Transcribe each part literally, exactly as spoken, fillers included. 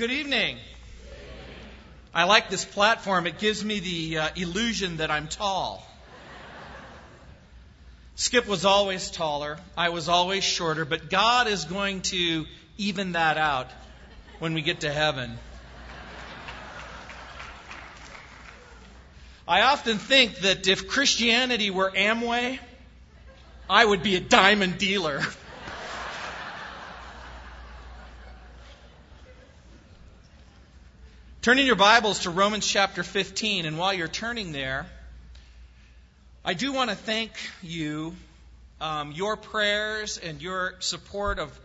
Good evening. I like this platform. It gives me the uh, illusion that I'm tall. Skip was always taller. I was always shorter. But God is going to even that out when we get to heaven. I often think that if Christianity were Amway, I would be a diamond dealer. Turn in your Bibles to Romans chapter fifteen, and while you're turning there, I do want to thank you. Um, your prayers and your support of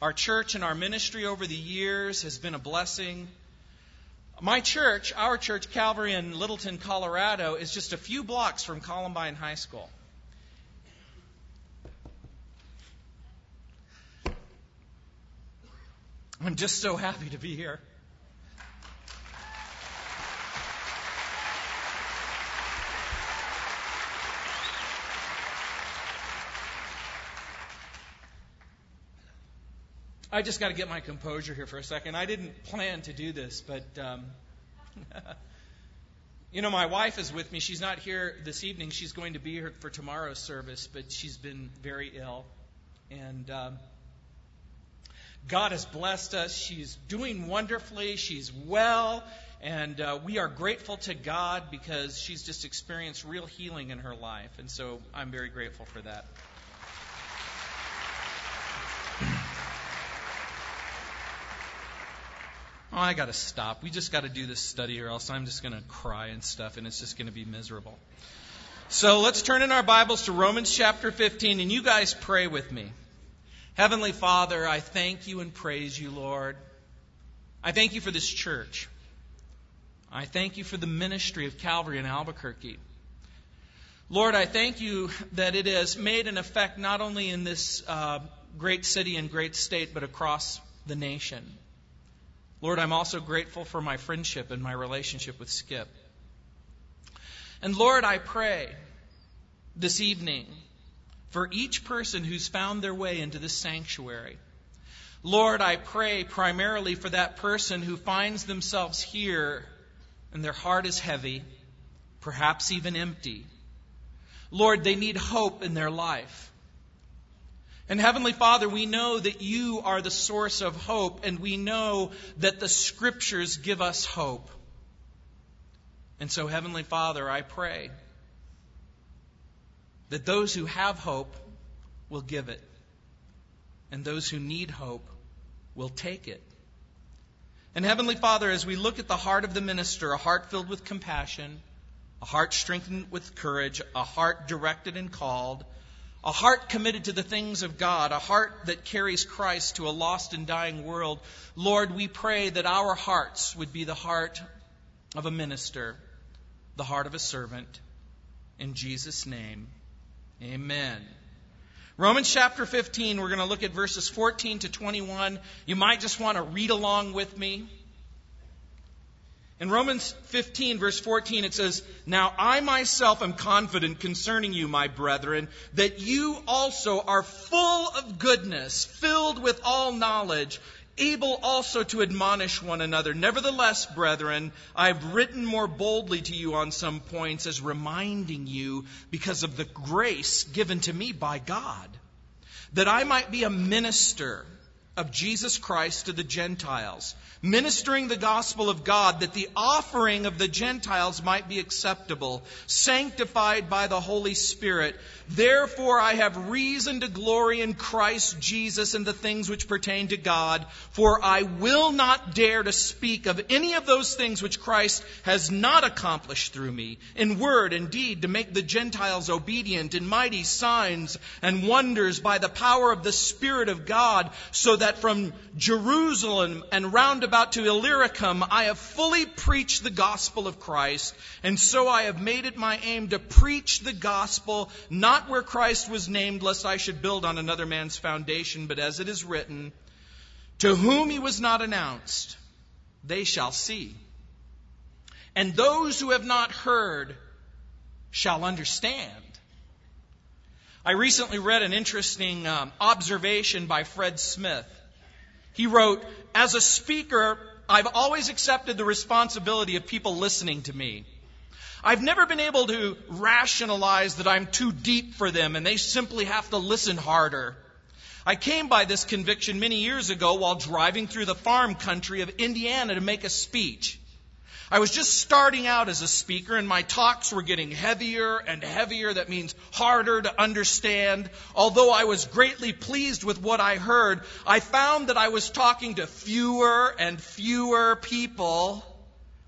our church and our ministry over the years has been a blessing. My church, our church, Calvary in Littleton, Colorado, is just a few blocks from Columbine High School. I'm just so happy to be here. I just got to get my composure here for a second. I didn't plan to do this, but, um, you know, my wife is with me. She's not here this evening. She's going to be here for tomorrow's service, but she's been very ill. And um, God has blessed us. She's doing wonderfully. She's well. And uh, we are grateful to God because she's just experienced real healing in her life. And so I'm very grateful for that. Oh, I got to stop. We just got to do this study or else I'm just going to cry and stuff, and it's just going to be miserable. So let's turn in our Bibles to Romans chapter fifteen, and you guys pray with me. Heavenly Father, I thank you and praise you, Lord. I thank you for this church. I thank you for the ministry of Calvary in Albuquerque. Lord, I thank you that it has made an effect not only in this uh, great city and great state, but across the nation. Lord, I'm also grateful for my friendship and my relationship with Skip. And Lord, I pray this evening for each person who's found their way into this sanctuary. Lord, I pray primarily for that person who finds themselves here and their heart is heavy, perhaps even empty. Lord, they need hope in their life. And Heavenly Father, we know that you are the source of hope, and we know that the Scriptures give us hope. And so, Heavenly Father, I pray that those who have hope will give it, and those who need hope will take it. And Heavenly Father, as we look at the heart of the minister, a heart filled with compassion, a heart strengthened with courage, a heart directed and called, a heart committed to the things of God, a heart that carries Christ to a lost and dying world. Lord, we pray that our hearts would be the heart of a minister, the heart of a servant. In Jesus' name, amen. Romans chapter fifteen, we're going to look at verses fourteen to twenty-one. You might just want to read along with me. In Romans fifteen, verse fourteen, it says, "Now I myself am confident concerning you, my brethren, that you also are full of goodness, filled with all knowledge, able also to admonish one another. Nevertheless, brethren, I have written more boldly to you on some points as reminding you because of the grace given to me by God, that I might be a minister of Jesus Christ to the Gentiles, ministering the gospel of God, that the offering of the Gentiles might be acceptable, sanctified by the Holy Spirit. Therefore I have reason to glory in Christ Jesus and the things which pertain to God, for I will not dare to speak of any of those things which Christ has not accomplished through me, in word and deed, to make the Gentiles obedient in mighty signs and wonders by the power of the Spirit of God, so that that from Jerusalem and round about to Illyricum I have fully preached the gospel of Christ, and so I have made it my aim to preach the gospel, not where Christ was named, lest I should build on another man's foundation, but as it is written, to whom he was not announced, they shall see. And those who have not heard shall understand." I recently read an interesting um, observation by Fred Smith. He wrote, "As a speaker, I've always accepted the responsibility of people listening to me. I've never been able to rationalize that I'm too deep for them and they simply have to listen harder. I came by this conviction many years ago while driving through the farm country of Indiana to make a speech. I was just starting out as a speaker and my talks were getting heavier and heavier. That means harder to understand. Although I was greatly pleased with what I heard, I found that I was talking to fewer and fewer people.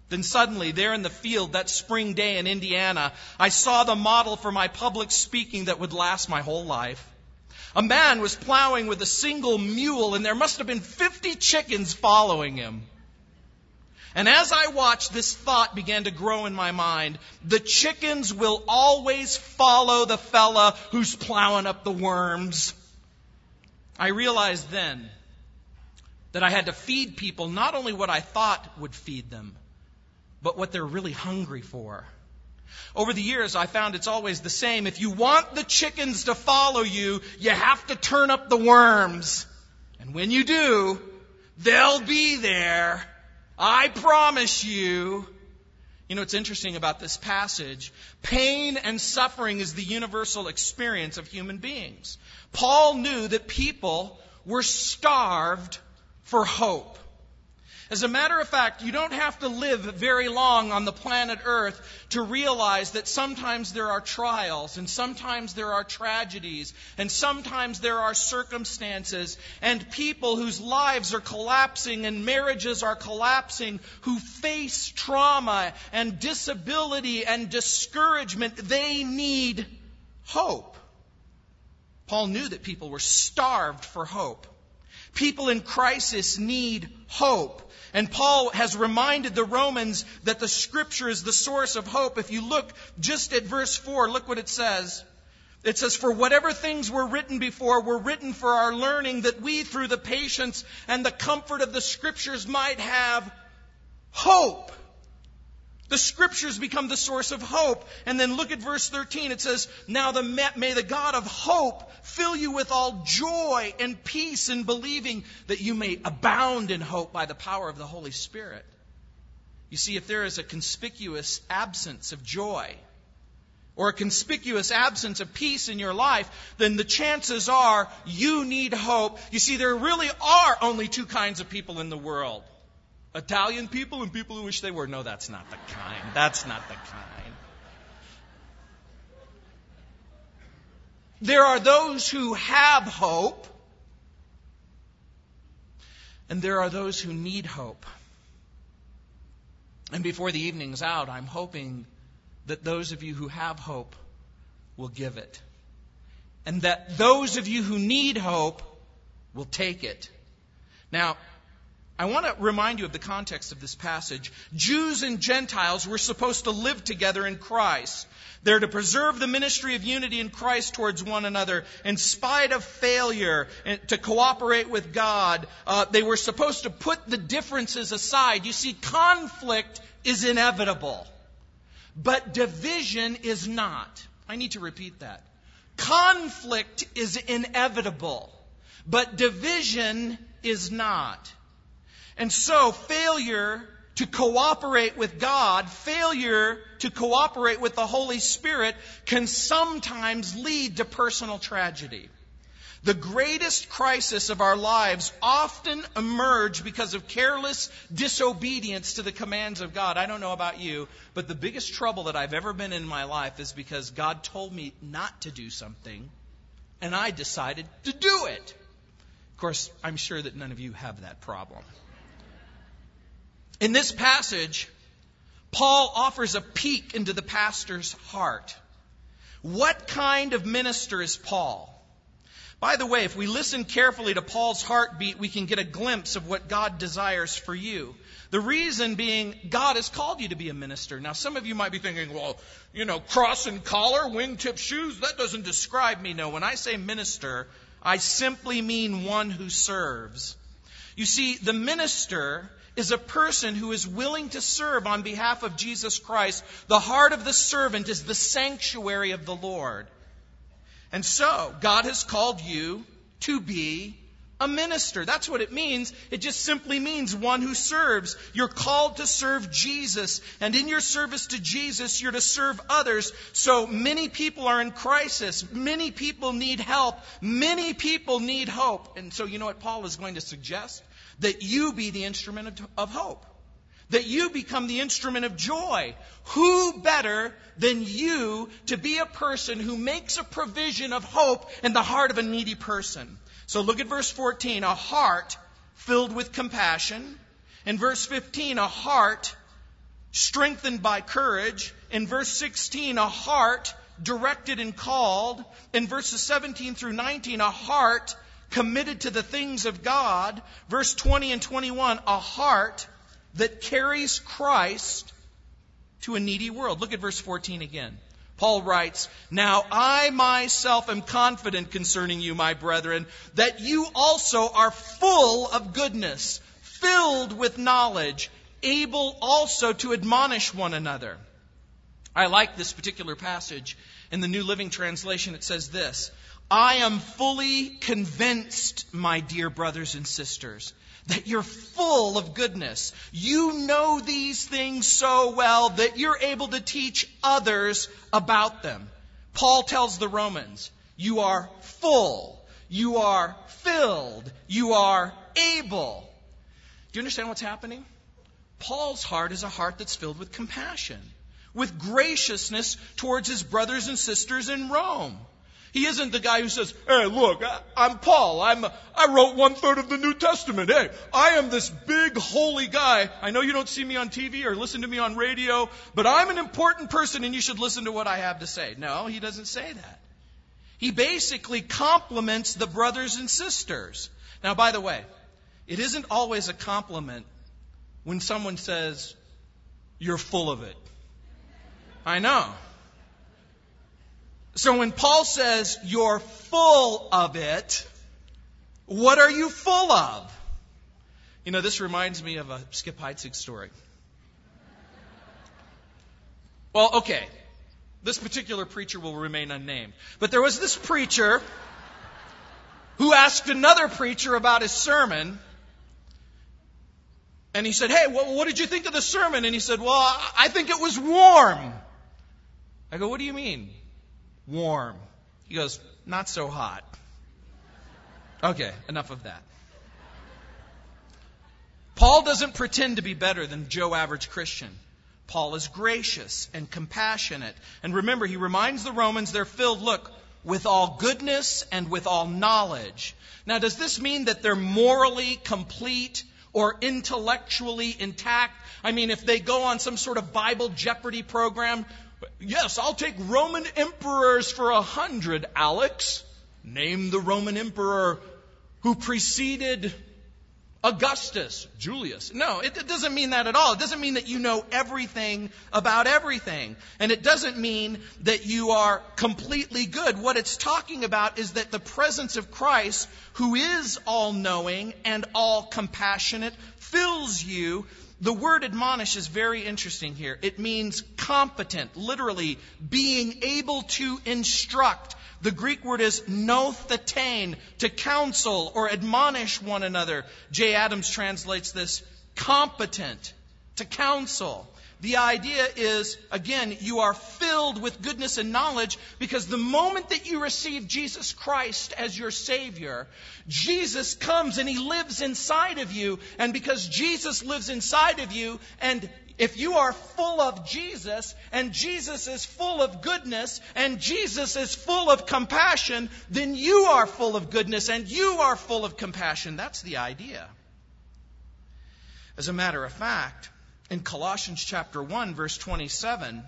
Then suddenly, there in the field that spring day in Indiana, I saw the model for my public speaking that would last my whole life. A man was plowing with a single mule, and there must have been fifty chickens following him. And as I watched, this thought began to grow in my mind. The chickens will always follow the fella who's plowing up the worms. I realized then that I had to feed people not only what I thought would feed them, but what they're really hungry for. Over the years, I found it's always the same. If you want the chickens to follow you, you have to turn up the worms. And when you do, they'll be there. I promise you. You know, it's interesting about this passage. Pain and suffering is the universal experience of human beings. Paul knew that people were starved for hope. As a matter of fact, you don't have to live very long on the planet Earth to realize that sometimes there are trials, and sometimes there are tragedies, and sometimes there are circumstances, and people whose lives are collapsing and marriages are collapsing, who face trauma and disability and discouragement. They need hope. Paul knew that people were starved for hope. People in crisis need hope. And Paul has reminded the Romans that the Scripture is the source of hope. If you look just at verse four, look what it says. It says, "For whatever things were written before were written for our learning, that we through the patience and the comfort of the Scriptures might have hope." The Scriptures become the source of hope. And then look at verse thirteen. It says, "Now the may the God of hope fill you with all joy and peace in believing, that you may abound in hope by the power of the Holy Spirit." You see, if there is a conspicuous absence of joy or a conspicuous absence of peace in your life, then the chances are you need hope. You see, there really are only two kinds of people in the world. Italian people and people who wish they were. No, that's not the kind. That's not the kind. There are those who have hope, and there are those who need hope. And before the evening's out, I'm hoping that those of you who have hope will give it, and that those of you who need hope will take it. Now, I want to remind you of the context of this passage. Jews and Gentiles were supposed to live together in Christ. They're to preserve the ministry of unity in Christ towards one another in spite of failure, to cooperate with God. Uh, they were supposed to put the differences aside. You see, conflict is inevitable, but division is not. I need to repeat that. Conflict is inevitable, but division is not. And so failure to cooperate with God, failure to cooperate with the Holy Spirit can sometimes lead to personal tragedy. The greatest crisis of our lives often emerge because of careless disobedience to the commands of God. I don't know about you, but the biggest trouble that I've ever been in my life is because God told me not to do something, and I decided to do it. Of course, I'm sure that none of you have that problem. In this passage, Paul offers a peek into the pastor's heart. What kind of minister is Paul? By the way, if we listen carefully to Paul's heartbeat, we can get a glimpse of what God desires for you. The reason being, God has called you to be a minister. Now, some of you might be thinking, well, you know, cross and collar, wingtip shoes, that doesn't describe me. No, when I say minister, I simply mean one who serves. You see, the minister is a person who is willing to serve on behalf of Jesus Christ. The heart of the servant is the sanctuary of the Lord. And so, God has called you to be a minister. That's what it means. It just simply means one who serves. You're called to serve Jesus. And in your service to Jesus, you're to serve others. So many people are in crisis. Many people need help. Many people need hope. And so you know what Paul is going to suggest? That you be the instrument of, of hope. That you become the instrument of joy. Who better than you to be a person who makes a provision of hope in the heart of a needy person? So look at verse fourteen, a heart filled with compassion. In verse fifteen, a heart strengthened by courage. In verse sixteen, a heart directed and called. In verses seventeen through nineteen, a heart committed to the things of God. Verse twenty and twenty-one, a heart that carries Christ to a needy world. Look at verse fourteen again. Paul writes, "Now I myself am confident concerning you, my brethren, that you also are full of goodness, filled with knowledge, able also to admonish one another." I like this particular passage. In the New Living Translation, it says this, "I am fully convinced, my dear brothers and sisters, that you're full of goodness. You know these things so well that you're able to teach others about them." Paul tells the Romans, you are full, you are filled, you are able. Do you understand what's happening? Paul's heart is a heart that's filled with compassion, with graciousness towards his brothers and sisters in Rome. He isn't the guy who says, "Hey, look, I, I'm Paul. I'm, I wrote one third of the New Testament. Hey, I am this big, holy guy. I know you don't see me on T V or listen to me on radio, but I'm an important person and you should listen to what I have to say." No, he doesn't say that. He basically compliments the brothers and sisters. Now, by the way, it isn't always a compliment when someone says, "You're full of it." I know. So when Paul says, "You're full of it," what are you full of? You know, this reminds me of a Skip Heitzig story. Well, okay, this particular preacher will remain unnamed. But there was this preacher who asked another preacher about his sermon. And he said, "Hey, what, what did you think of the sermon?" And he said, "Well, I think it was warm." I go, "What do you mean? Warm?" He goes, "Not so hot." Okay, enough of that. Paul doesn't pretend to be better than Joe average Christian. Paul is gracious and compassionate. And remember, he reminds the Romans they're filled, look, with all goodness and with all knowledge. Now, does this mean that they're morally complete or intellectually intact? I mean, if they go on some sort of Bible Jeopardy program, "Yes, I'll take Roman emperors for a hundred, Alex. Name the Roman emperor who preceded Augustus, Julius." No, it, it doesn't mean that at all. It doesn't mean that you know everything about everything. And it doesn't mean that you are completely good. What it's talking about is that the presence of Christ, who is all-knowing and all-compassionate, fills you. The word "admonish" is very interesting here. It means competent, literally being able to instruct. The Greek word is nothetain, to counsel or admonish one another. J. Adams translates this competent, to counsel. The idea is, again, you are filled with goodness and knowledge because the moment that you receive Jesus Christ as your Savior, Jesus comes and He lives inside of you. And because Jesus lives inside of you, and if you are full of Jesus, and Jesus is full of goodness, and Jesus is full of compassion, then you are full of goodness and you are full of compassion. That's the idea. As a matter of fact, in Colossians chapter one, verse twenty-seven,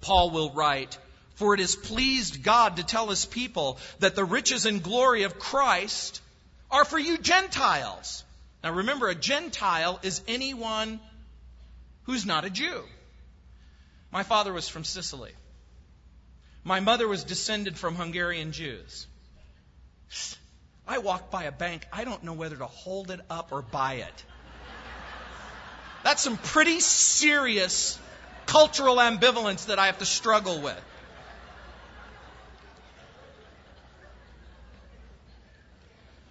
Paul will write, "For it has pleased God to tell His people that the riches and glory of Christ are for you Gentiles." Now remember, a Gentile is anyone who's not a Jew. My father was from Sicily. My mother was descended from Hungarian Jews. I walked by a bank. I don't know whether to hold it up or buy it. That's some pretty serious cultural ambivalence that I have to struggle with.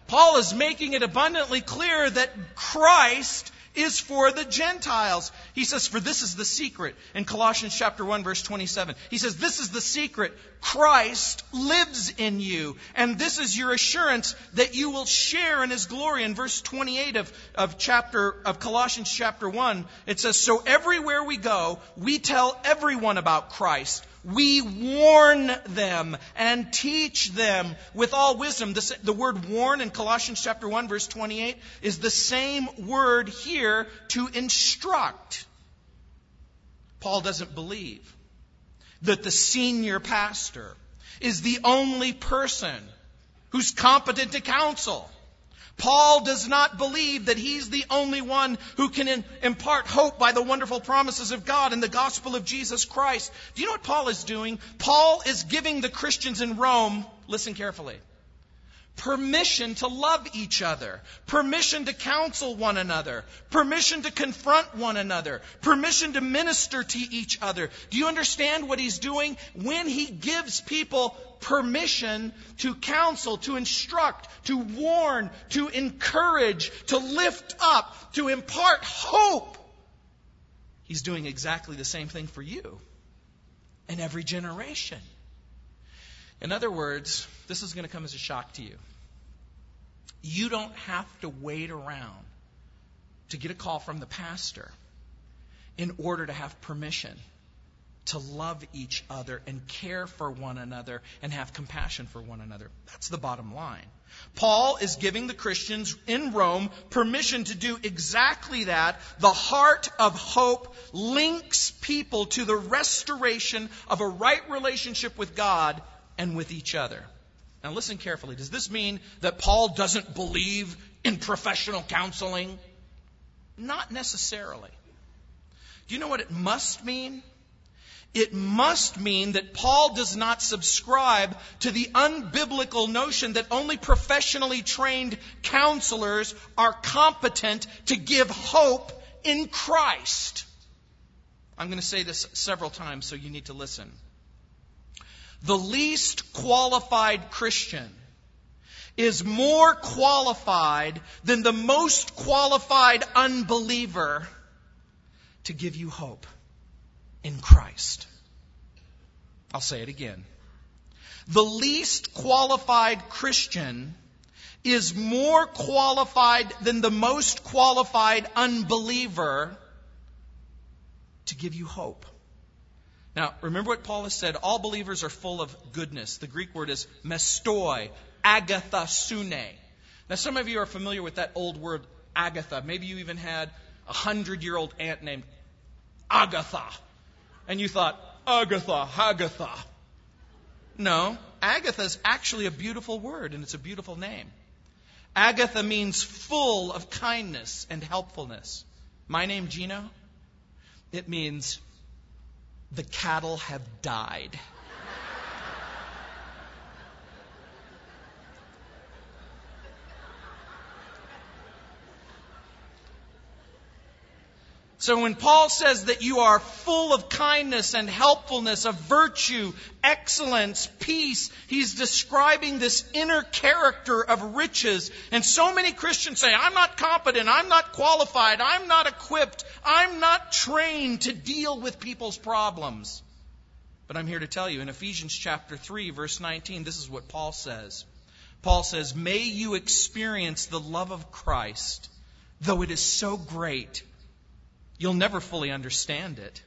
Paul is making it abundantly clear that Christ is for the Gentiles. He says, for this is the secret. In Colossians chapter one, verse twenty-seven, he says, this is the secret. Christ lives in you. And this is your assurance that you will share in his glory. In verse twenty-eight of, of chapter of Colossians chapter one, it says, so everywhere we go, we tell everyone about Christ. We warn them and teach them with all wisdom. This, the word warn in Colossians chapter one, verse twenty-eight, is the same word here to instruct. Paul doesn't believe that the senior pastor is the only person who's competent to counsel. Paul does not believe that he's the only one who can impart hope by the wonderful promises of God and the gospel of Jesus Christ. Do you know what Paul is doing? Paul is giving the Christians in Rome, listen carefully, permission to love each other, permission to counsel one another, permission to confront one another, permission to minister to each other. Do you understand what he's doing? When he gives people permission to counsel, to instruct, to warn, to encourage, to lift up, to impart hope, he's doing exactly the same thing for you in every generation. In other words, this is going to come as a shock to you. You don't have to wait around to get a call from the pastor in order to have permission to love each other and care for one another and have compassion for one another. That's the bottom line. Paul is giving the Christians in Rome permission to do exactly that. The heart of hope links people to the restoration of a right relationship with God and with each other. Now listen carefully. Does this mean that Paul doesn't believe in professional counseling? Not necessarily. Do you know what it must mean? It must mean that Paul does not subscribe to the unbiblical notion that only professionally trained counselors are competent to give hope in Christ. I'm going to say this several times, so you need to listen. The least qualified Christian is more qualified than the most qualified unbeliever to give you hope in Christ. I'll say it again. The least qualified Christian is more qualified than the most qualified unbeliever to give you hope. Now, remember what Paul has said. All believers are full of goodness. The Greek word is mestoi, agathosune. Now, some of you are familiar with that old word, Agatha. Maybe you even had a hundred-year-old aunt named Agatha. And you thought, Agatha, Hagatha. No, Agatha is actually a beautiful word, and it's a beautiful name. Agatha means full of kindness and helpfulness. My name, Gino, it means the cattle have died. So when Paul says that you are full of kindness and helpfulness, of virtue, excellence, peace, he's describing this inner character of riches. And so many Christians say, I'm not competent, I'm not qualified, I'm not equipped, I'm not trained to deal with people's problems. But I'm here to tell you, in Ephesians chapter three, verse nineteen, this is what Paul says. Paul says, may you experience the love of Christ, though it is so great, you'll never fully understand it.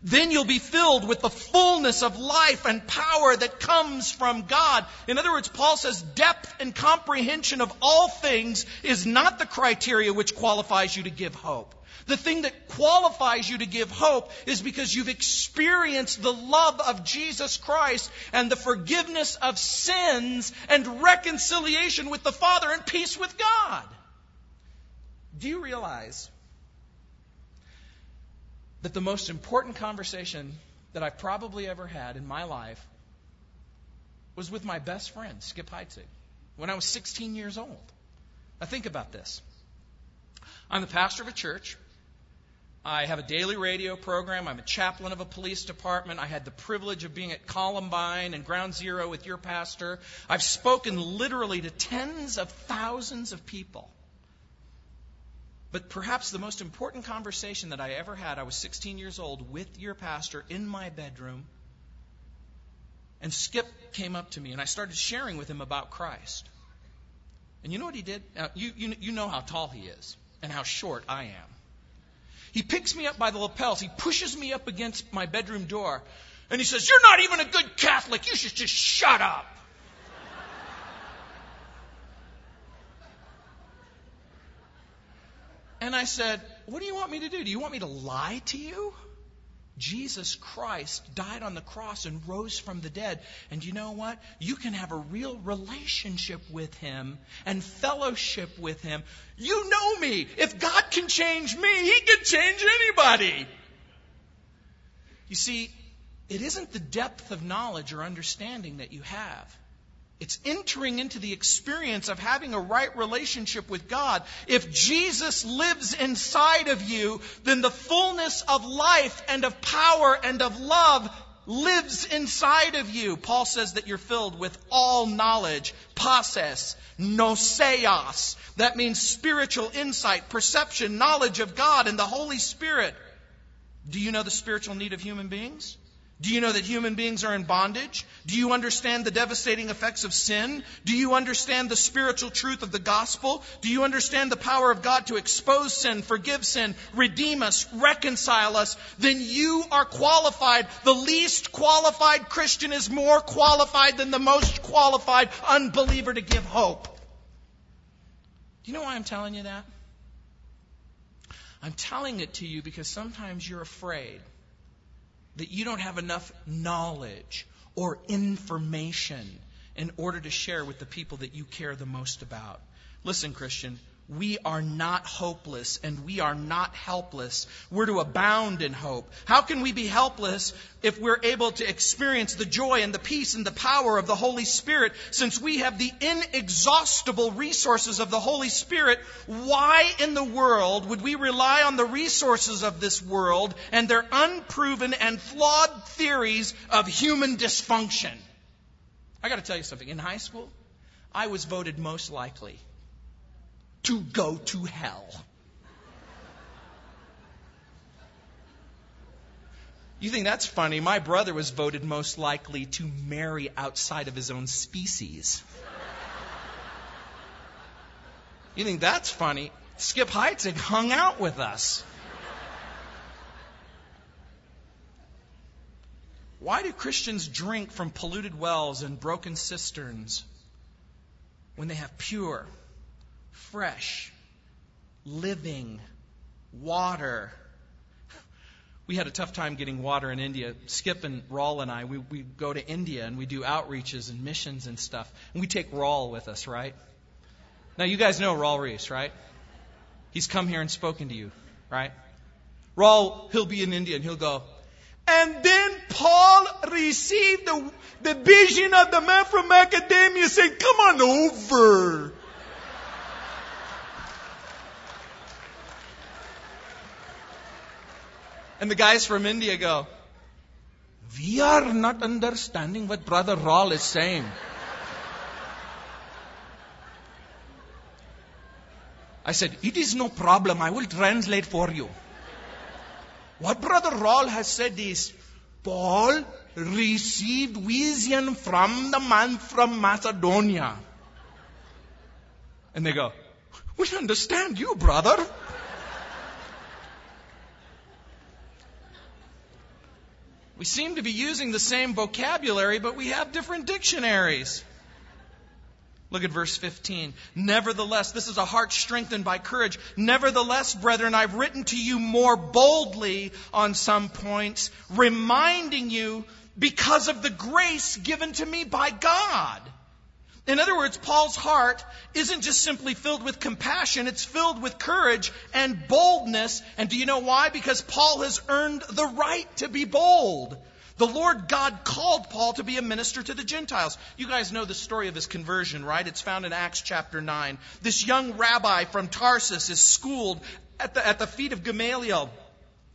Then you'll be filled with the fullness of life and power that comes from God. In other words, Paul says depth and comprehension of all things is not the criteria which qualifies you to give hope. The thing that qualifies you to give hope is because you've experienced the love of Jesus Christ and the forgiveness of sins and reconciliation with the Father and peace with God. Do you realize that the most important conversation that I've probably ever had in my life was with my best friend, Skip Heitzig, when I was sixteen years old? Now think about this. I'm the pastor of a church. I have a daily radio program. I'm a chaplain of a police department. I had the privilege of being at Columbine and Ground Zero with your pastor. I've spoken literally to tens of thousands of people. But perhaps the most important conversation that I ever had, I was sixteen years old with your pastor in my bedroom. And Skip came up to me, and I started sharing with him about Christ. And you know what he did? Now, you, you, you know how tall he is and how short I am. He picks me up by the lapels. He pushes me up against my bedroom door. And he says, "You're not even a good Catholic. You should just shut up." And I said, "What do you want me to do? Do you want me to lie to you? Jesus Christ died on the cross and rose from the dead. And you know what? You can have a real relationship with him and fellowship with him. You know me. If God can change me, he can change anybody." You see, it isn't the depth of knowledge or understanding that you have. It's entering into the experience of having a right relationship with God. If Jesus lives inside of you, then the fullness of life and of power and of love lives inside of you. Paul says that you're filled with all knowledge, poses, gnoseos. That means spiritual insight, perception, knowledge of God and the Holy Spirit. Do you know the spiritual need of human beings? Do you know that human beings are in bondage? Do you understand the devastating effects of sin? Do you understand the spiritual truth of the gospel? Do you understand the power of God to expose sin, forgive sin, redeem us, reconcile us? Then you are qualified. The least qualified Christian is more qualified than the most qualified unbeliever to give hope. Do you know why I'm telling you that? I'm telling it to you because sometimes you're afraid that you don't have enough knowledge or information in order to share with the people that you care the most about. Listen, Christian, we are not hopeless and we are not helpless. We're to abound in hope. How can we be helpless if we're able to experience the joy and the peace and the power of the Holy Spirit? Since we have the inexhaustible resources of the Holy Spirit, why in the world would we rely on the resources of this world and their unproven and flawed theories of human dysfunction? I got to tell you something. In high school, I was voted most likely to go to hell. You think that's funny? My brother was voted most likely to marry outside of his own species. You think that's funny? Skip Heitzig hung out with us. Why do Christians drink from polluted wells and broken cisterns when they have pure, fresh, living water? We had a tough time getting water in India. Skip and Raul and I, we, we go to India and we do outreaches and missions and stuff. And we take Raul with us, right? Now, you guys know Raul Reese, right? He's come here and spoken to you, right? Raul, he'll be in India and he'll go, "And then Paul received the, the vision of the man from Macedonia saying, 'Come on over.'" And the guys from India go, "We are not understanding what Brother Raul is saying." I said, "It is no problem. I will translate for you. What Brother Raul has said is, Paul received vision from the man from Macedonia." And they go, "We understand you, brother." We seem to be using the same vocabulary, but we have different dictionaries. Look at verse fifteen. "Nevertheless," this is a heart strengthened by courage. "Nevertheless, brethren, I've written to you more boldly on some points, reminding you because of the grace given to me by God." In other words, Paul's heart isn't just simply filled with compassion. It's filled with courage and boldness. And do you know why? Because Paul has earned the right to be bold. The Lord God called Paul to be a minister to the Gentiles. You guys know the story of his conversion, right? It's found in Acts chapter nine. This young rabbi from Tarsus is schooled at the, at the feet of Gamaliel.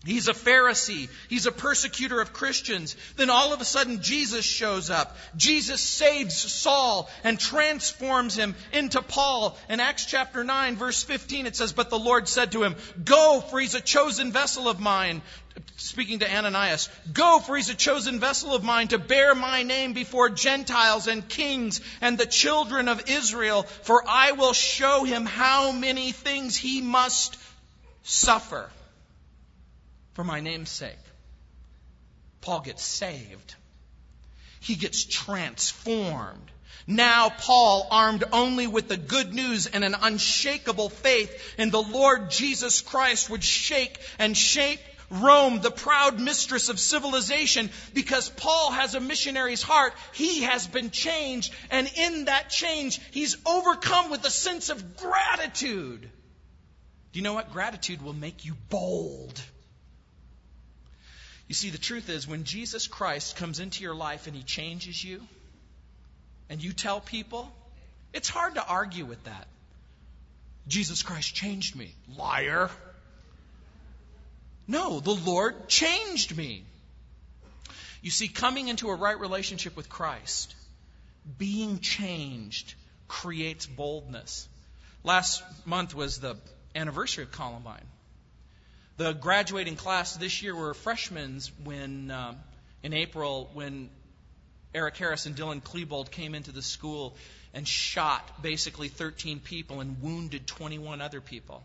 He's a Pharisee. He's a persecutor of Christians. Then all of a sudden, Jesus shows up. Jesus saves Saul and transforms him into Paul. In Acts chapter nine, verse fifteen, it says, "But the Lord said to him, 'Go, for he's a chosen vessel of mine.'" Speaking to Ananias, "Go, for he's a chosen vessel of mine to bear my name before Gentiles and kings and the children of Israel, for I will show him how many things he must suffer for my name's sake." Paul gets saved. He gets transformed. Now Paul, armed only with the good news and an unshakable faith in the Lord Jesus Christ, would shake and shape Rome, the proud mistress of civilization. Because Paul has a missionary's heart, he has been changed. And in that change, he's overcome with a sense of gratitude. Do you know what? Gratitude will make you bold. You see, the truth is, when Jesus Christ comes into your life and he changes you, and you tell people, it's hard to argue with that. Jesus Christ changed me. Liar. No, the Lord changed me. You see, coming into a right relationship with Christ, being changed, creates boldness. Last month was the anniversary of Columbine. The graduating class this year were freshmen when, um, in April, when Eric Harris and Dylan Klebold came into the school and shot basically thirteen people and wounded twenty-one other people.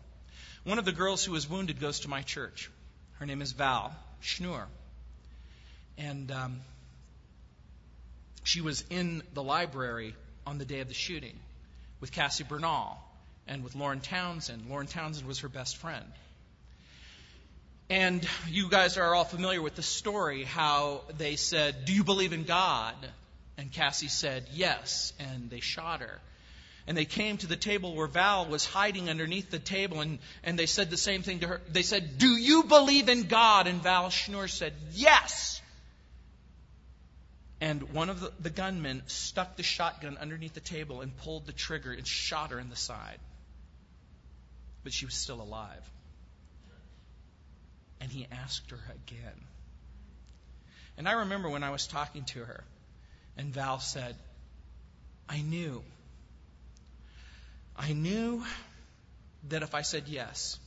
One of the girls who was wounded goes to my church. Her name is Val Schnurr. And um, she was in the library on the day of the shooting with Cassie Bernall and with Lauren Townsend. Lauren Townsend was her best friend. And you guys are all familiar with the story, how they said, "Do you believe in God?" And Cassie said, "Yes." And they shot her. And they came to the table where Val was hiding underneath the table, and, and they said the same thing to her. They said, "Do you believe in God?" And Val Schnurr said, "Yes." And one of the, the gunmen stuck the shotgun underneath the table and pulled the trigger and shot her in the side. But she was still alive. And he asked her again. And I remember when I was talking to her, and Val said, I knew. I knew that if I said yes,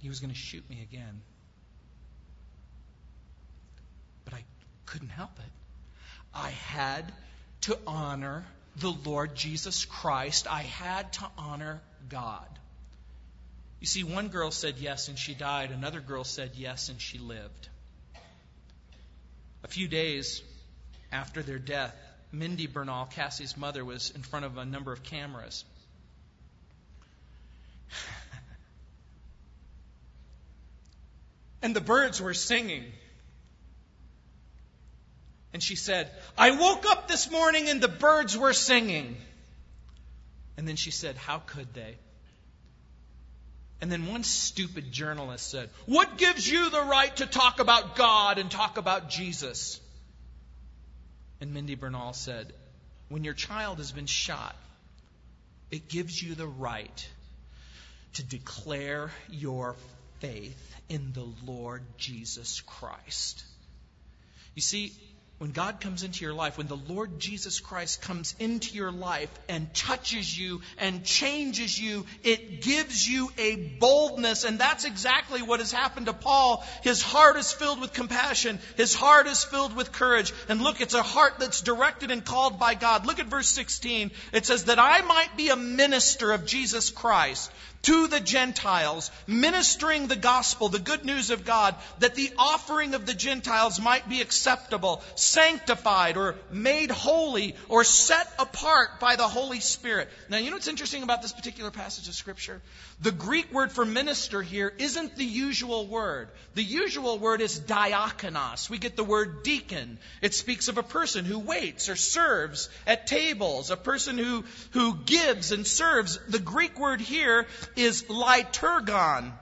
he was going to shoot me again. But I couldn't help it. I had to honor the Lord Jesus Christ. I had to honor God. You see, one girl said yes and she died. Another girl said yes and she lived. A few days after their death, Mindy Bernall, Cassie's mother, was in front of a number of cameras. And the birds were singing. And she said, "I woke up this morning and the birds were singing." And then she said, "How could they?" And then one stupid journalist said, "What gives you the right to talk about God and talk about Jesus?" And Mindy Bernall said, "When your child has been shot, it gives you the right to declare your faith in the Lord Jesus Christ." You see, when God comes into your life, when the Lord Jesus Christ comes into your life and touches you and changes you, it gives you a boldness. And that's exactly what has happened to Paul. His heart is filled with compassion. His heart is filled with courage. And look, it's a heart that's directed and called by God. Look at verse sixteen. It says, "That I might be a minister of Jesus Christ to the Gentiles, ministering the gospel, the good news of God, that the offering of the Gentiles might be acceptable, sanctified or made holy or set apart by the Holy Spirit." Now, you know what's interesting about this particular passage of Scripture? The Greek word for minister here isn't the usual word. The usual word is diakonos. We get the word deacon. It speaks of a person who waits or serves at tables, a person who, who gives and serves. The Greek word here is liturgon.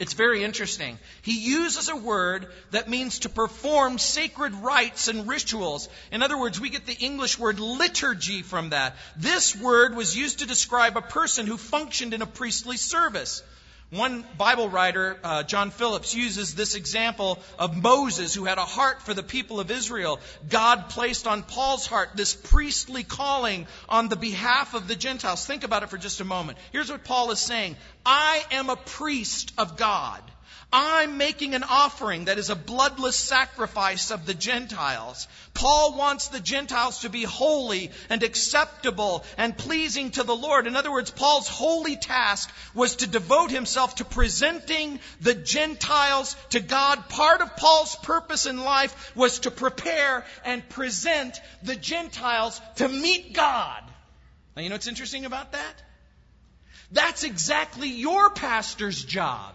It's very interesting. He uses a word that means to perform sacred rites and rituals. In other words, we get the English word liturgy from that. This word was used to describe a person who functioned in a priestly service. One Bible writer, uh, John Phillips, uses this example of Moses, who had a heart for the people of Israel. God placed on Paul's heart this priestly calling on the behalf of the Gentiles. Think about it for just a moment. Here's what Paul is saying. I am a priest of God. I'm making an offering that is a bloodless sacrifice of the Gentiles. Paul wants the Gentiles to be holy and acceptable and pleasing to the Lord. In other words, Paul's holy task was to devote himself to presenting the Gentiles to God. Part of Paul's purpose in life was to prepare and present the Gentiles to meet God. Now, you know what's interesting about that? That's exactly your pastor's job.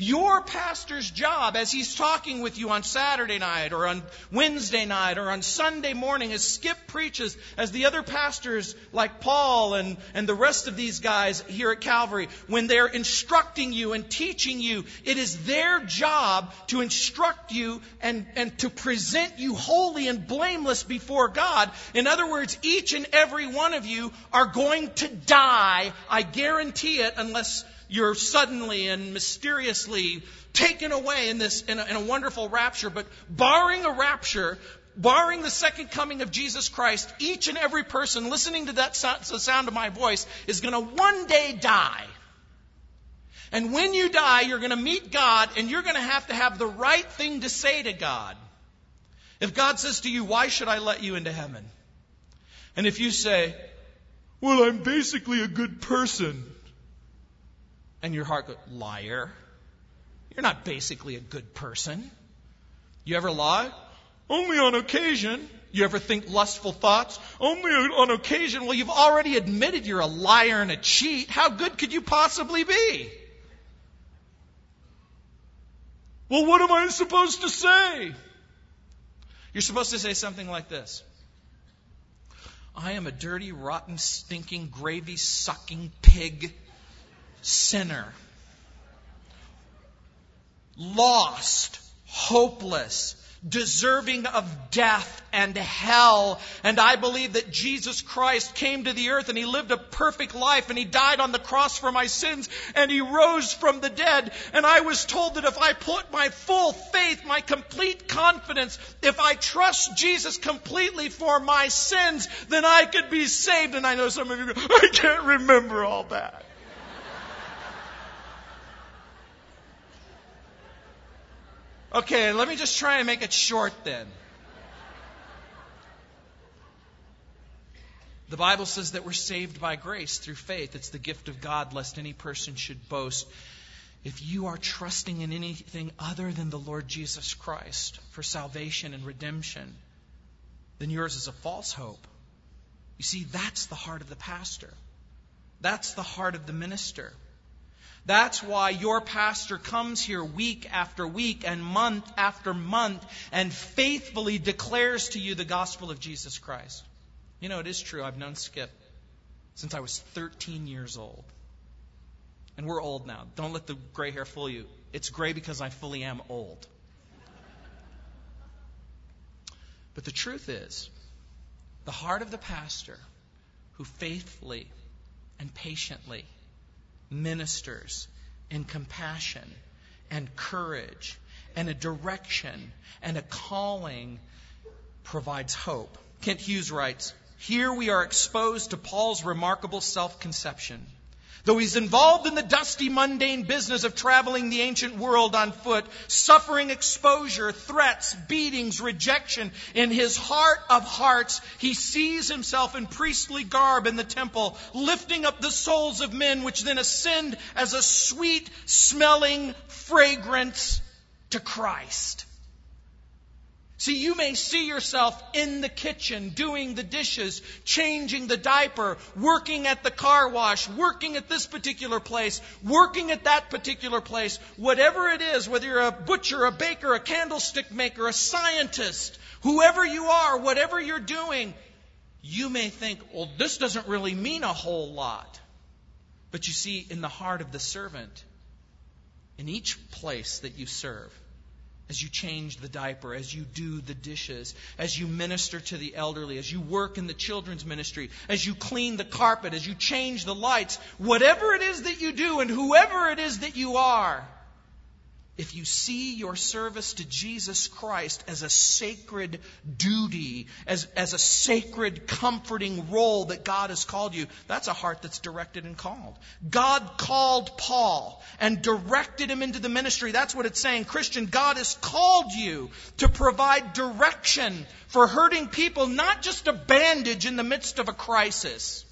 Your pastor's job, as he's talking with you on Saturday night or on Wednesday night or on Sunday morning, as Skip preaches, as the other pastors like Paul and, and the rest of these guys here at Calvary, when they're instructing you and teaching you, it is their job to instruct you and, and to present you holy and blameless before God. In other words, each and every one of you are going to die. I guarantee it, unless you're suddenly and mysteriously taken away in this in a, in a wonderful rapture. But barring a rapture, barring the second coming of Jesus Christ, each and every person listening to that sound, the sound of my voice is going to one day die. And when you die, you're going to meet God, and you're going to have to have the right thing to say to God. If God says to you, why should I let you into heaven? And if you say, well, I'm basically a good person. And your heart goes, liar. You're not basically a good person. You ever lie? Only on occasion. You ever think lustful thoughts? Only on occasion. Well, you've already admitted you're a liar and a cheat. How good could you possibly be? Well, what am I supposed to say? You're supposed to say something like this. I am a dirty, rotten, stinking, gravy-sucking pig. Sinner, lost, hopeless, deserving of death and hell. And I believe that Jesus Christ came to the earth and He lived a perfect life and He died on the cross for my sins and He rose from the dead. And I was told that if I put my full faith, my complete confidence, if I trust Jesus completely for my sins, then I could be saved. And I know some of you go, I can't remember all that. Okay, let me just try and make it short then. The Bible says that we're saved by grace through faith. It's the gift of God, lest any person should boast. If you are trusting in anything other than the Lord Jesus Christ for salvation and redemption, then yours is a false hope. You see, that's the heart of the pastor. That's the heart of the minister. That's why your pastor comes here week after week and month after month and faithfully declares to you the gospel of Jesus Christ. You know, it is true. I've known Skip since I was thirteen years old. And we're old now. Don't let the gray hair fool you. It's gray because I fully am old. But the truth is, the heart of the pastor who faithfully and patiently ministers in compassion and courage and a direction and a calling provides hope. Kent Hughes writes, here we are exposed to Paul's remarkable self-conception. Though he's involved in the dusty, mundane business of traveling the ancient world on foot, suffering exposure, threats, beatings, rejection, in his heart of hearts, he sees himself in priestly garb in the temple, lifting up the souls of men, which then ascend as a sweet-smelling fragrance to Christ. See, you may see yourself in the kitchen, doing the dishes, changing the diaper, working at the car wash, working at this particular place, working at that particular place, whatever it is, whether you're a butcher, a baker, a candlestick maker, a scientist, whoever you are, whatever you're doing, you may think, well, this doesn't really mean a whole lot. But you see, in the heart of the servant, in each place that you serve, as you change the diaper, as you do the dishes, as you minister to the elderly, as you work in the children's ministry, as you clean the carpet, as you change the lights, whatever it is that you do and whoever it is that you are, if you see your service to Jesus Christ as a sacred duty, as, as a sacred comforting role that God has called you, that's a heart that's directed and called. God called Paul and directed him into the ministry. That's what it's saying. Christian, God has called you to provide direction for hurting people, not just a bandage in the midst of a crisis,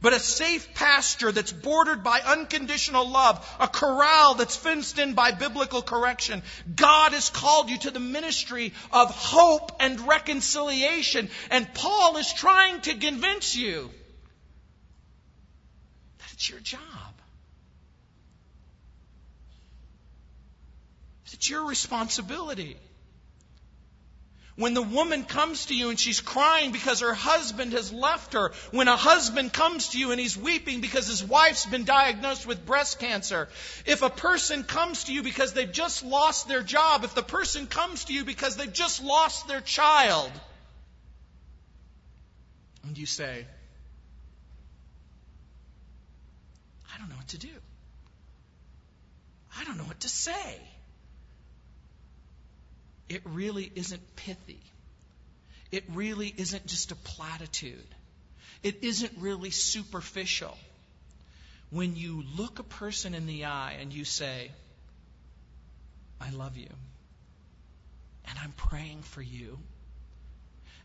but a safe pasture that's bordered by unconditional love, a corral that's fenced in by biblical correction. God has called you to the ministry of hope and reconciliation. And Paul is trying to convince you that it's your job. It's your responsibility. When the woman comes to you and she's crying because her husband has left her, when a husband comes to you and he's weeping because his wife's been diagnosed with breast cancer, if a person comes to you because they've just lost their job, if the person comes to you because they've just lost their child, and you say, I don't know what to do. I don't know what to say. It really isn't pithy. It really isn't just a platitude. It isn't really superficial. When you look a person in the eye and you say, I love you, and I'm praying for you,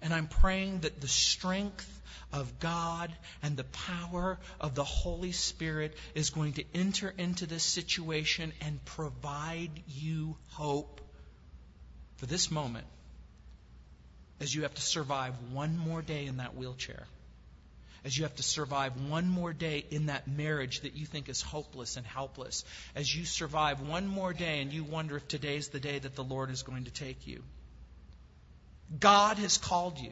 and I'm praying that the strength of God and the power of the Holy Spirit is going to enter into this situation and provide you hope for this moment, as you have to survive one more day in that wheelchair, as you have to survive one more day in that marriage that you think is hopeless and helpless, as you survive one more day and you wonder if today's the day that the Lord is going to take you. God has called you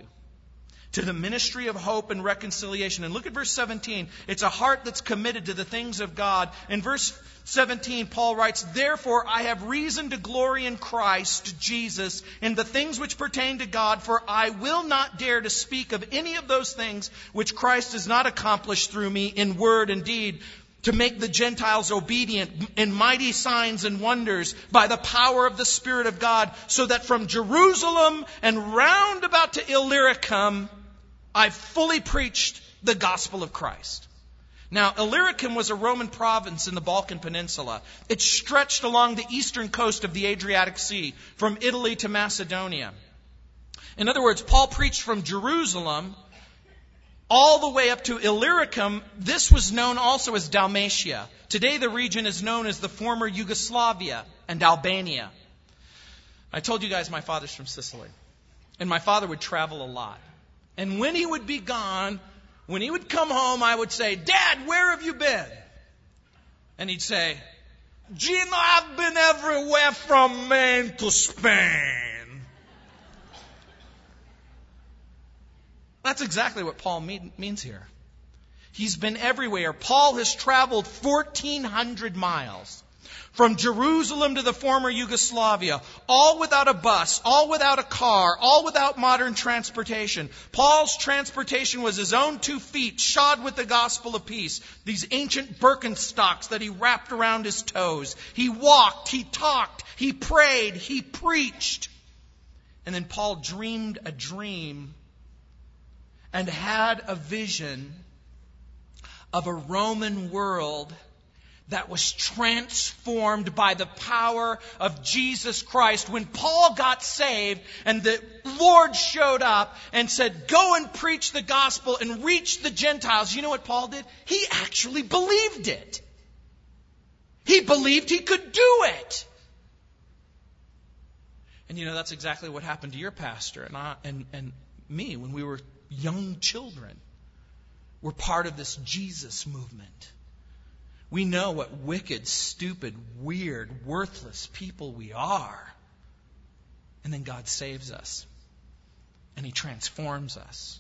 to the ministry of hope and reconciliation. And look at verse seventeen. It's a heart that's committed to the things of God. In verse seventeen, Paul writes, therefore I have reason to glory in Christ Jesus in the things which pertain to God, for I will not dare to speak of any of those things which Christ has not accomplished through me in word and deed, to make the Gentiles obedient in mighty signs and wonders by the power of the Spirit of God, so that from Jerusalem and round about to Illyricum, I fully preached the gospel of Christ. Now, Illyricum was a Roman province in the Balkan Peninsula. It stretched along the eastern coast of the Adriatic Sea, from Italy to Macedonia. In other words, Paul preached from Jerusalem all the way up to Illyricum. This was known also as Dalmatia. Today the region is known as the former Yugoslavia and Albania. I told you guys my father's from Sicily. And my father would travel a lot. And when he would be gone, when he would come home, I would say, Dad, where have you been? And he'd say, Gino, I've been everywhere from Maine to Spain. That's exactly what Paul mean, means here. He's been everywhere. Paul has traveled fourteen hundred miles from Jerusalem to the former Yugoslavia, all without a bus, all without a car, all without modern transportation. Paul's transportation was his own two feet, shod with the gospel of peace, these ancient Birkenstocks that he wrapped around his toes. He walked, he talked, he prayed, he preached. And then Paul dreamed a dream and had a vision of a Roman world that was transformed by the power of Jesus Christ. When Paul got saved and the Lord showed up and said, go and preach the gospel and reach the Gentiles, you know what Paul did? He actually believed it. He believed he could do it. And you know, that's exactly what happened to your pastor and I, and, and me when we were young children. We're part of this Jesus movement. We know what wicked, stupid, weird, worthless people we are. And then God saves us. And He transforms us.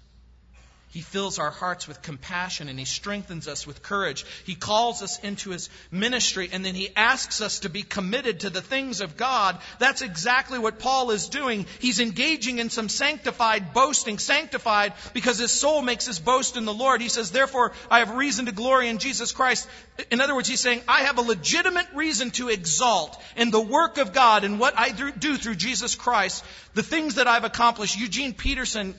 He fills our hearts with compassion and He strengthens us with courage. He calls us into His ministry and then He asks us to be committed to the things of God. That's exactly what Paul is doing. He's engaging in some sanctified boasting, sanctified because his soul makes his boast in the Lord. He says, therefore, I have reason to glory in Jesus Christ. In other words, he's saying, I have a legitimate reason to exalt in the work of God and what I do through Jesus Christ, the things that I've accomplished. Eugene Peterson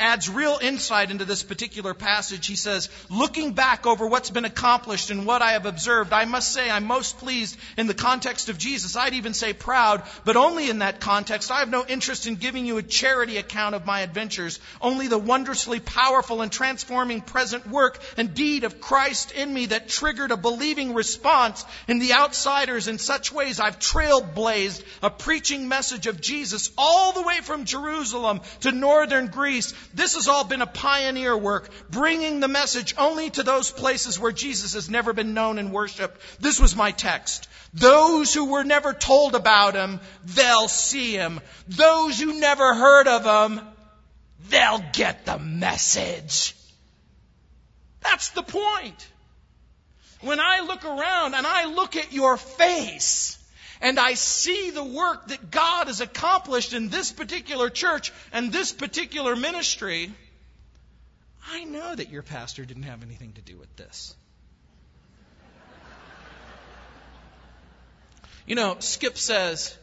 adds real insight into this particular passage. He says, looking back over what's been accomplished and what I have observed, I must say I'm most pleased in the context of Jesus. I'd even say proud, but only in that context. I have no interest in giving you a charity account of my adventures, only the wondrously powerful and transforming present work and deed of Christ in me that triggered a believing response in the outsiders. In such ways, I've trailblazed a preaching message of Jesus all the way from Jerusalem to northern Greece. This has all been a pioneer work, bringing the message only to those places where Jesus has never been known and worshipped. This was my text. Those who were never told about Him, they'll see Him. Those who never heard of Him, they'll get the message. That's the point. When I look around and I look at your face, and I see the work that God has accomplished in this particular church and this particular ministry, I know that your pastor didn't have anything to do with this. You know, Skip says,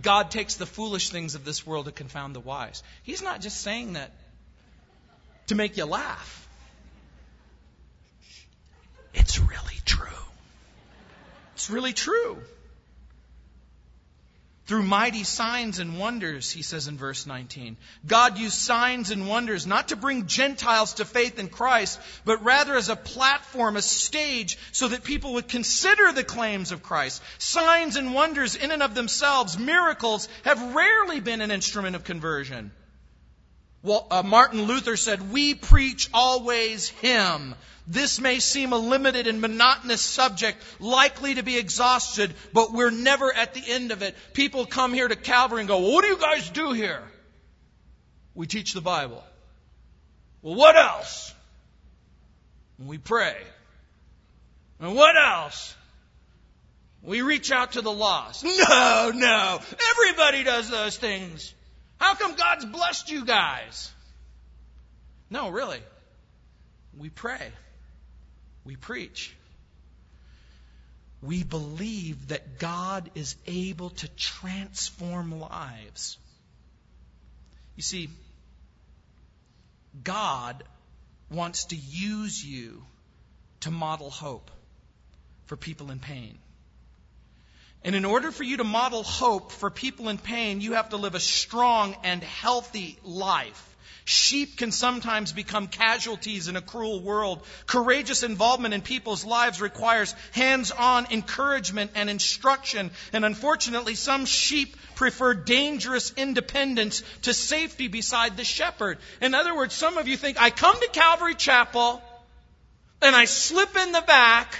God takes the foolish things of this world to confound the wise. He's not just saying that to make you laugh. It's really true. It's really true. Through mighty signs and wonders, he says in verse nineteen. God used signs and wonders not to bring Gentiles to faith in Christ, but rather as a platform, a stage, so that people would consider the claims of Christ. Signs and wonders in and of themselves, miracles, have rarely been an instrument of conversion. Well, uh, Martin Luther said, we preach always Him. This may seem a limited and monotonous subject, likely to be exhausted, but we're never at the end of it. People come here to Calvary and go, well, what do you guys do here? We teach the Bible. Well, what else? We pray. And what else? We reach out to the lost. No, no. Everybody does those things. How come God's blessed you guys? No, really. We pray. We preach. We believe that God is able to transform lives. You see, God wants to use you to model hope for people in pain. And in order for you to model hope for people in pain, you have to live a strong and healthy life. Sheep can sometimes become casualties in a cruel world. Courageous involvement in people's lives requires hands-on encouragement and instruction. And unfortunately, some sheep prefer dangerous independence to safety beside the shepherd. In other words, some of you think, I come to Calvary Chapel, and I slip in the back,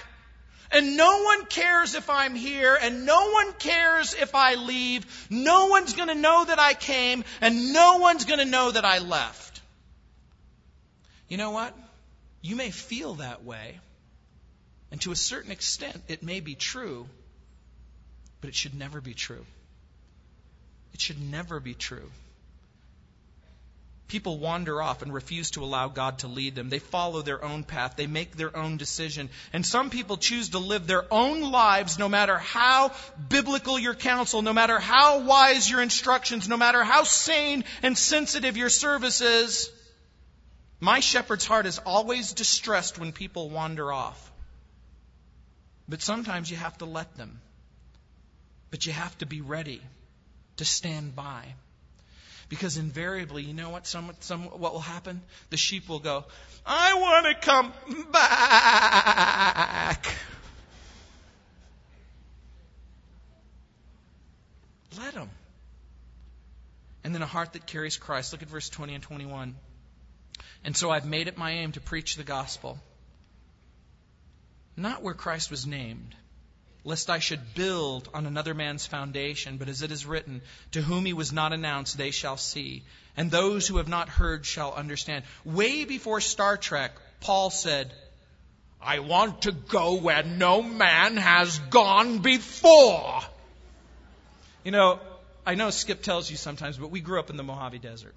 and no one cares if I'm here, and no one cares if I leave. No one's going to know that I came, and no one's going to know that I left. You know what? You may feel that way, and to a certain extent it may be true, but it should never be true. It should never be true. People wander off and refuse to allow God to lead them. They follow their own path. They make their own decision. And some people choose to live their own lives no matter how biblical your counsel, no matter how wise your instructions, no matter how sane and sensitive your service is. My shepherd's heart is always distressed when people wander off. But sometimes you have to let them. But you have to be ready to stand by. Because invariably, you know what some, some, what will happen? The sheep will go, I want to come back. Let them. And then a heart that carries Christ. Look at verse twenty and twenty-one. And so I've made it my aim to preach the gospel, not where Christ was named, lest I should build on another man's foundation. But as it is written, to whom he was not announced, they shall see. And those who have not heard shall understand. Way before Star Trek, Paul said, I want to go where no man has gone before. You know, I know Skip tells you sometimes, but we grew up in the Mojave Desert.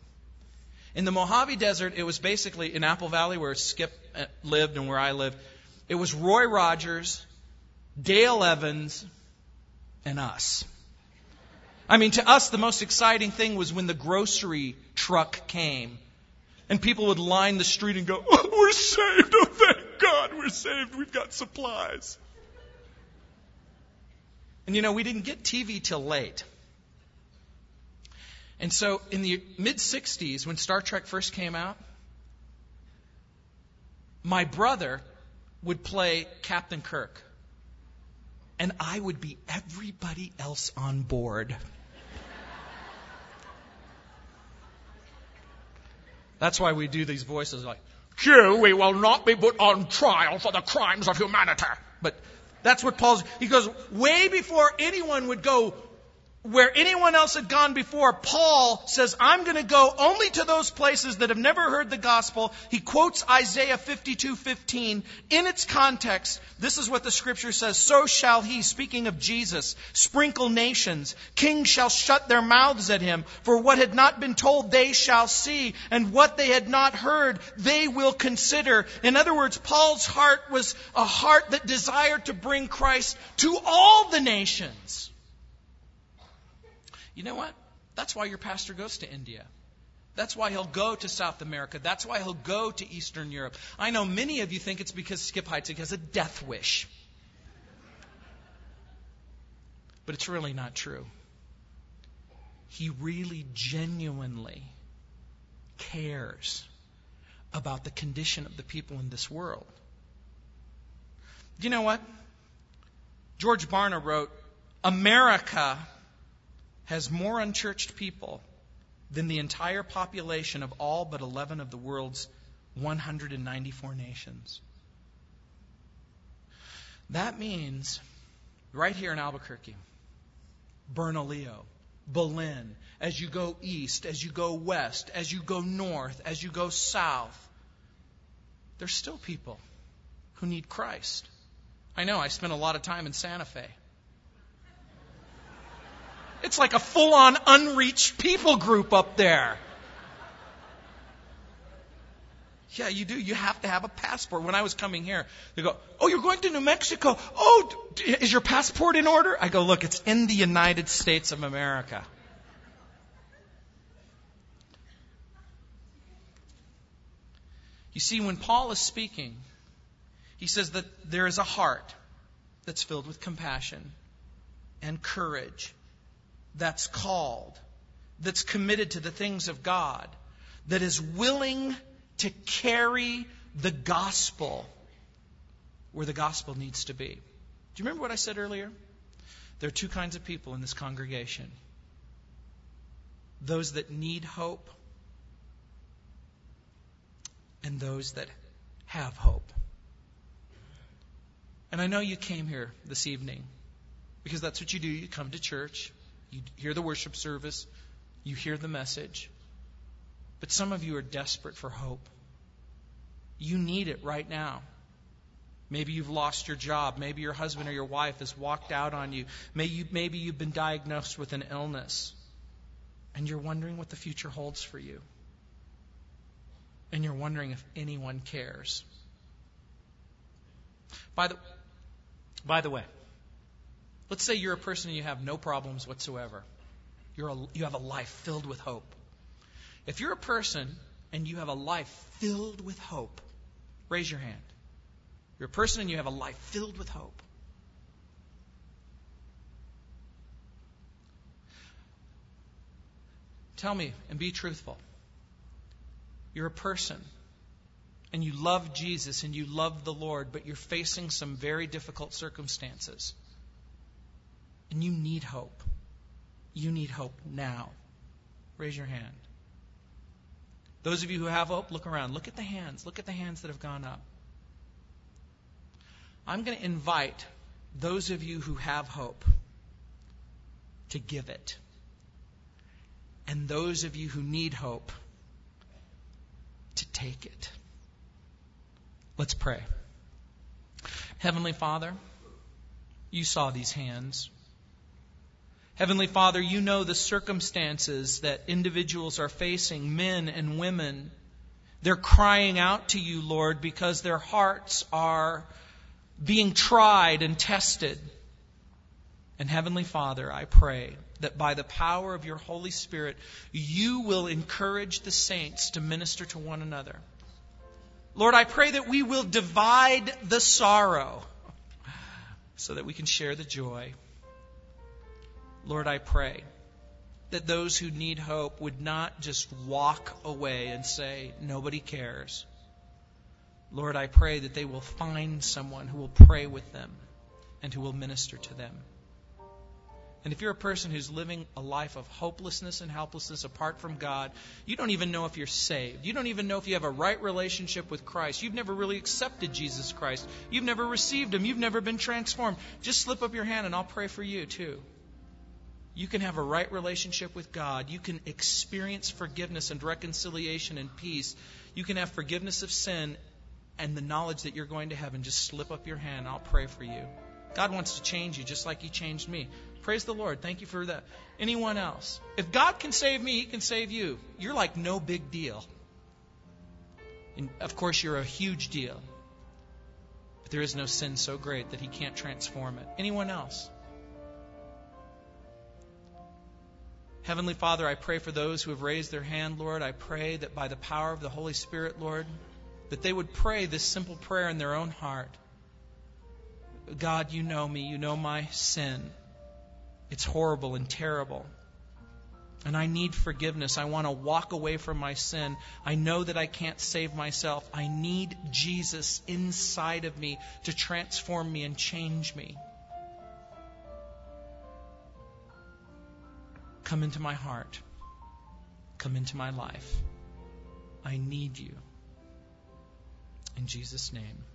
In the Mojave Desert, it was basically in Apple Valley where Skip lived and where I lived. It was Roy Rogers, Dale Evans, and us. I mean, to us, the most exciting thing was when the grocery truck came. And people would line the street and go, oh, we're saved. Oh, thank God we're saved. We've got supplies. And, you know, we didn't get T V till late. And so in the mid-sixties, when Star Trek first came out, my brother would play Captain Kirk. And I would be everybody else on board. That's why we do these voices like, Q, we will not be put on trial for the crimes of humanity. But that's what Paul's, he goes, way before anyone would go where anyone else had gone before, Paul says, I'm going to go only to those places that have never heard the gospel. He quotes Isaiah fifty-two fifteen. In its context, this is what the scripture says. So shall he, speaking of Jesus, sprinkle nations. Kings shall shut their mouths at him. For what had not been told, they shall see. And what they had not heard, they will consider. In other words, Paul's heart was a heart that desired to bring Christ to all the nations. You know what? That's why your pastor goes to India. That's why he'll go to South America. That's why he'll go to Eastern Europe. I know many of you think it's because Skip Heitzig has a death wish. But it's really not true. He really genuinely cares about the condition of the people in this world. Do you know what? George Barna wrote, America has more unchurched people than the entire population of all but eleven of the world's one hundred ninety-four nations. That means, right here in Albuquerque, Bernalillo, Belen, as you go east, as you go west, as you go north, as you go south, there's still people who need Christ. I know, I spent a lot of time in Santa Fe. It's like a full-on unreached people group up there. Yeah, you do. You have to have a passport. When I was coming here, they go, oh, you're going to New Mexico. Oh, is your passport in order? I go, look, it's in the United States of America. You see, when Paul is speaking, he says that there is a heart that's filled with compassion and courage, that's called, that's committed to the things of God, that is willing to carry the gospel where the gospel needs to be. Do you remember what I said earlier? There are two kinds of people in this congregation. Those that need hope and those that have hope. And I know you came here this evening because that's what you do. You come to church. You hear the worship service. You hear the message. But some of you are desperate for hope. You need it right now. Maybe you've lost your job. Maybe your husband or your wife has walked out on you. Maybe, you. maybe you've been diagnosed with an illness. And you're wondering what the future holds for you. And you're wondering if anyone cares. By the, by the way, let's say you're a person and you have no problems whatsoever. You're a, you have a life filled with hope. If you're a person and you have a life filled with hope, raise your hand. You're a person and you have a life filled with hope. Tell me and be truthful. You're a person and you love Jesus and you love the Lord, but you're facing some very difficult circumstances. And you need hope. You need hope now. Raise your hand. Those of you who have hope, look around. Look at the hands. Look at the hands that have gone up. I'm going to invite those of you who have hope to give it, and those of you who need hope to take it. Let's pray. Heavenly Father, you saw these hands. Heavenly Father, you know the circumstances that individuals are facing, men and women. They're crying out to you, Lord, because their hearts are being tried and tested. And Heavenly Father, I pray that by the power of your Holy Spirit, you will encourage the saints to minister to one another. Lord, I pray that we will divide the sorrow so that we can share the joy. Lord, I pray that those who need hope would not just walk away and say, nobody cares. Lord, I pray that they will find someone who will pray with them and who will minister to them. And if you're a person who's living a life of hopelessness and helplessness apart from God, you don't even know if you're saved. You don't even know if you have a right relationship with Christ. You've never really accepted Jesus Christ. You've never received Him. You've never been transformed. Just slip up your hand and I'll pray for you too. You can have a right relationship with God. You can experience forgiveness and reconciliation and peace. You can have forgiveness of sin and the knowledge that you're going to heaven. Just slip up your hand and I'll pray for you. God wants to change you just like He changed me. Praise the Lord. Thank you for that. Anyone else? If God can save me, He can save you. You're like no big deal. And of course, you're a huge deal. But there is no sin so great that He can't transform it. Anyone else? Heavenly Father, I pray for those who have raised their hand, Lord. I pray that by the power of the Holy Spirit, Lord, that they would pray this simple prayer in their own heart. God, you know me. You know my sin. It's horrible and terrible. And I need forgiveness. I want to walk away from my sin. I know that I can't save myself. I need Jesus inside of me to transform me and change me. Come into my heart. Come into my life. I need you. In Jesus' name,